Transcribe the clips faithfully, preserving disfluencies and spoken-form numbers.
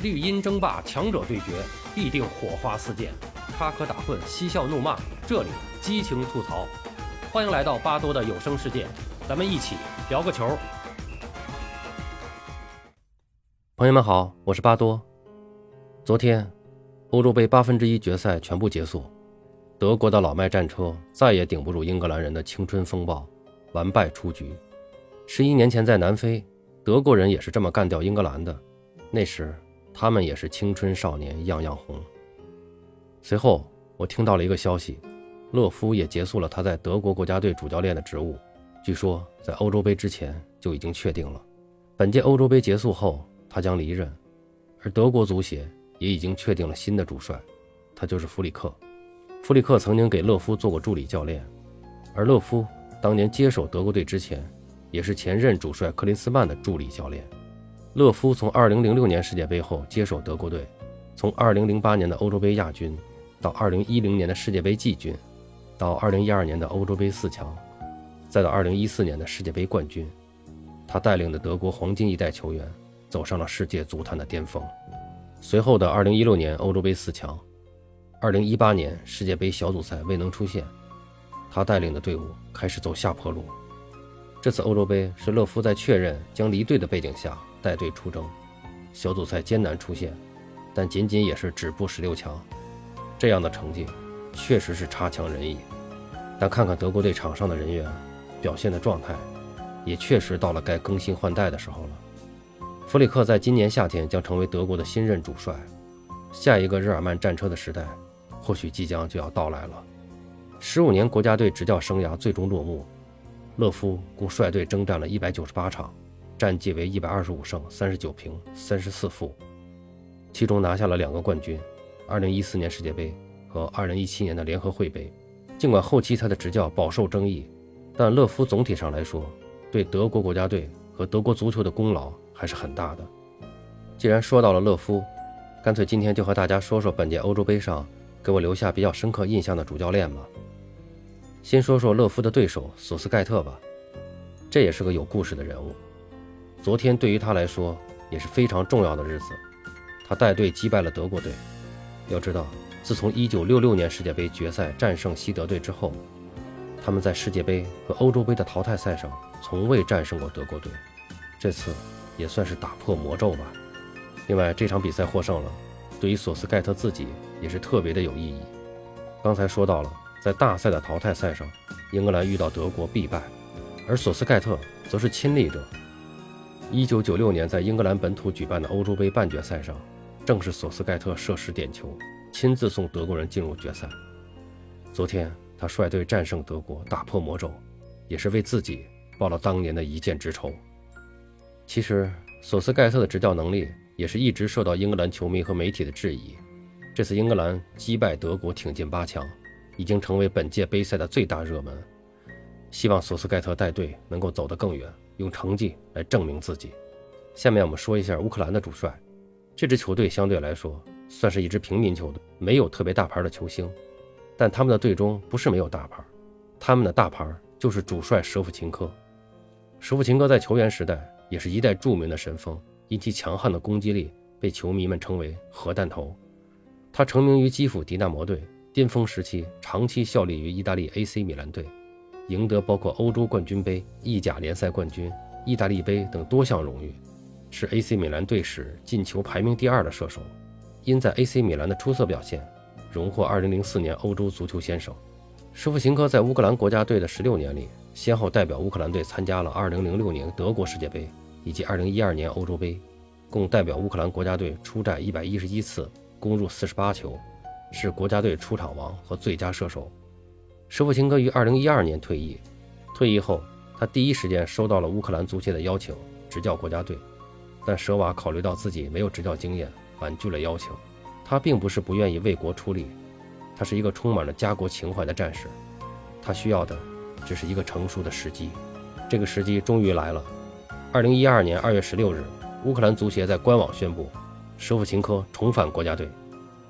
绿茵争霸，强者对决，必定火花四溅，插科打诨，嬉笑怒骂，这里激情吐槽。欢迎来到巴多的有声世界，咱们一起聊个球。朋友们好，我是巴多。昨天欧洲杯八分之一决赛全部结束，德国的老迈战车再也顶不住英格兰人的青春风暴，完败出局。十一年前在南非，德国人也是这么干掉英格兰的，那时他们也是青春少年样样红。随后我听到了一个消息，勒夫也结束了他在德国国家队主教练的职务，据说在欧洲杯之前就已经确定了，本届欧洲杯结束后他将离任。而德国足协也已经确定了新的主帅，他就是弗里克。弗里克曾经给勒夫做过助理教练，而勒夫当年接手德国队之前，也是前任主帅克林斯曼的助理教练。勒夫从二零零六年世界杯后接手德国队，从二零零八年的欧洲杯亚军，到二零一零年的世界杯季军，到二零一二年的欧洲杯四强，再到二零一四年的世界杯冠军，他带领的德国黄金一代球员走上了世界足坛的巅峰。随后的二零一六年欧洲杯四强，二零一八年世界杯小组赛未能出现，他带领的队伍开始走下坡路。这次欧洲杯是勒夫在确认将离队的背景下带队出征，小组赛艰难出现，但仅仅也是止步十六强，这样的成绩确实是差强人意。但看看德国队场上的人员表现的状态，也确实到了该更新换代的时候了。弗里克在今年夏天将成为德国的新任主帅，下一个日耳曼战车的时代或许即将就要到来了。十五年国家队执教生涯最终落幕，勒夫共率队征战了一百九十八场，战绩为一百二十五胜三十九平三十四负，其中拿下了两个冠军，二零一四年世界杯和二零一七年的联合会杯。尽管后期他的执教饱受争议，但勒夫总体上来说对德国国家队和德国足球的功劳还是很大的。既然说到了勒夫，干脆今天就和大家说说本届欧洲杯上给我留下比较深刻印象的主教练吧。先说说勒夫的对手索斯盖特吧，这也是个有故事的人物。昨天对于他来说也是非常重要的日子，他带队击败了德国队。要知道，自从一九六六年世界杯决赛战胜西德队之后，他们在世界杯和欧洲杯的淘汰赛上从未战胜过德国队，这次也算是打破魔咒吧。另外，这场比赛获胜了，对于索斯盖特自己也是特别的有意义。刚才说到了，在大赛的淘汰赛上，英格兰遇到德国必败，而索斯盖特则是亲历者。一九九六年在英格兰本土举办的欧洲杯半决赛上，正是索斯盖特射失点球，亲自送德国人进入决赛。昨天他率队战胜德国，打破魔咒，也是为自己报了当年的一箭之仇。其实索斯盖特的执教能力也是一直受到英格兰球迷和媒体的质疑，这次英格兰击败德国挺进八强，已经成为本届杯赛的最大热门。希望索斯盖特带队能够走得更远，用成绩来证明自己。下面我们说一下乌克兰的主帅，这支球队相对来说算是一支平民球队，没有特别大牌的球星，但他们的队中不是没有大牌，他们的大牌就是主帅舍甫琴科。舍甫琴科在球员时代也是一代著名的神锋，因其强悍的攻击力被球迷们称为核弹头。他成名于基辅迪纳摩队，巅峰时期长期效力于意大利 A C 米兰队，赢得包括欧洲冠军杯、意甲联赛冠军、意大利杯等多项荣誉，是 A C 米兰队史进球排名第二的射手。因在 A C 米兰的出色表现，荣获二零零四年欧洲足球先生。舍甫琴科在乌克兰国家队的十六年里，先后代表乌克兰队参加了二零零六年德国世界杯以及二零一二年欧洲杯，共代表乌克兰国家队出战一百一十一次，攻入四十八球，是国家队出场王和最佳射手。舍甫琴科于二零一二年退役，退役后他第一时间收到了乌克兰足协的邀请执教国家队，但舍瓦考虑到自己没有执教经验，婉拒了邀请。他并不是不愿意为国出力，他是一个充满了家国情怀的战士，他需要的只是一个成熟的时机，这个时机终于来了。二零一二年二月十六日，乌克兰足协在官网宣布，舍甫琴科重返国家队，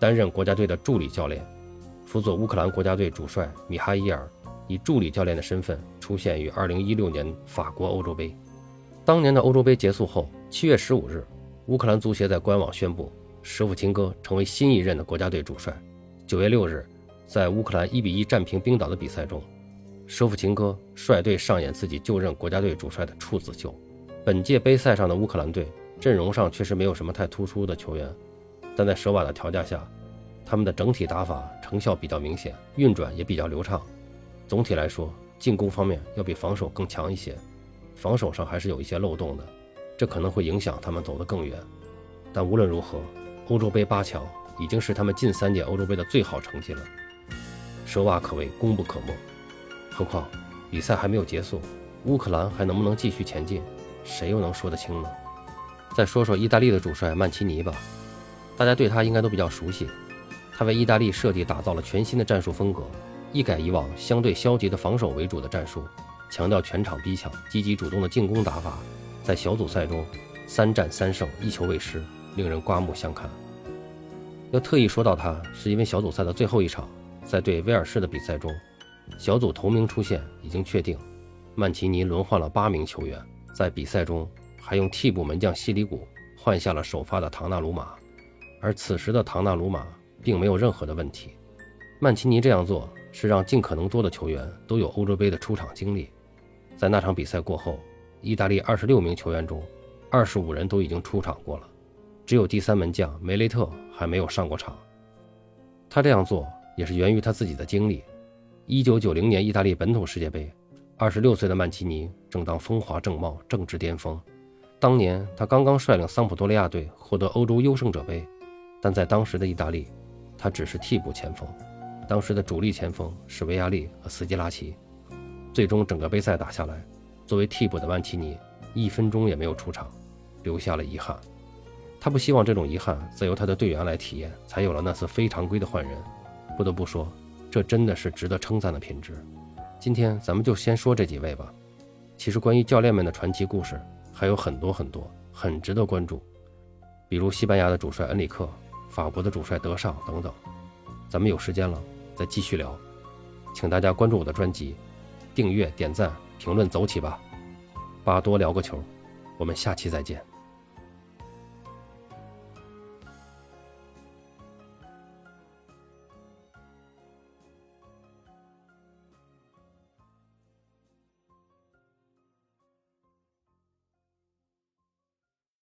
担任国家队的助理教练，辅佐乌克兰国家队主帅米哈伊尔，以助理教练的身份出现于二零一六年法国欧洲杯。当年的欧洲杯结束后，七月十五日，乌克兰足协在官网宣布舍甫琴科成为新一任的国家队主帅。九月六日，在乌克兰一比一战平冰岛的比赛中，舍甫琴科率队上演自己就任国家队主帅的处子秀。本届杯赛上的乌克兰队阵容上确实没有什么太突出的球员，但在舍瓦的调教下，他们的整体打法成效比较明显，运转也比较流畅。总体来说，进攻方面要比防守更强一些，防守上还是有一些漏洞的，这可能会影响他们走得更远。但无论如何，欧洲杯八强已经是他们近三届欧洲杯的最好成绩了，舍瓦可谓功不可没。何况比赛还没有结束，乌克兰还能不能继续前进，谁又能说得清呢？再说说意大利的主帅曼奇尼吧，大家对他应该都比较熟悉。他为意大利设计打造了全新的战术风格，一改以往相对消极的防守为主的战术，强调全场逼抢、积极主动的进攻打法。在小组赛中，三战三胜，一球未失，令人刮目相看。要特意说到他，是因为小组赛的最后一场，在对威尔士的比赛中，小组头名出现已经确定，曼奇尼轮换了八名球员，在比赛中还用替补门将西里古换下了首发的唐纳鲁马，而此时的唐纳鲁马并没有任何的问题。曼奇尼这样做是让尽可能多的球员都有欧洲杯的出场经历。在那场比赛过后，意大利二十六名球员中二十五人都已经出场过了，只有第三门将梅雷特还没有上过场。他这样做也是源于他自己的经历。一九九零年意大利本土世界杯，二十六岁的曼奇尼正当风华正茂，正值巅峰。当年他刚刚率领桑普多利亚队获得欧洲优胜者杯，但在当时的意大利，他只是替补前锋，当时的主力前锋是维亚利和斯基拉奇。最终整个杯赛打下来，作为替补的曼奇尼一分钟也没有出场，留下了遗憾。他不希望这种遗憾再由他的队员来体验，才有了那次非常规的换人。不得不说，这真的是值得称赞的品质。今天咱们就先说这几位吧。其实关于教练们的传奇故事还有很多很多，很值得关注，比如西班牙的主帅恩里克，法国的主帅德尚等等。咱们有时间了再继续聊，请大家关注我的专辑，订阅、点赞、评论，走起吧！巴多聊个球，我们下期再见。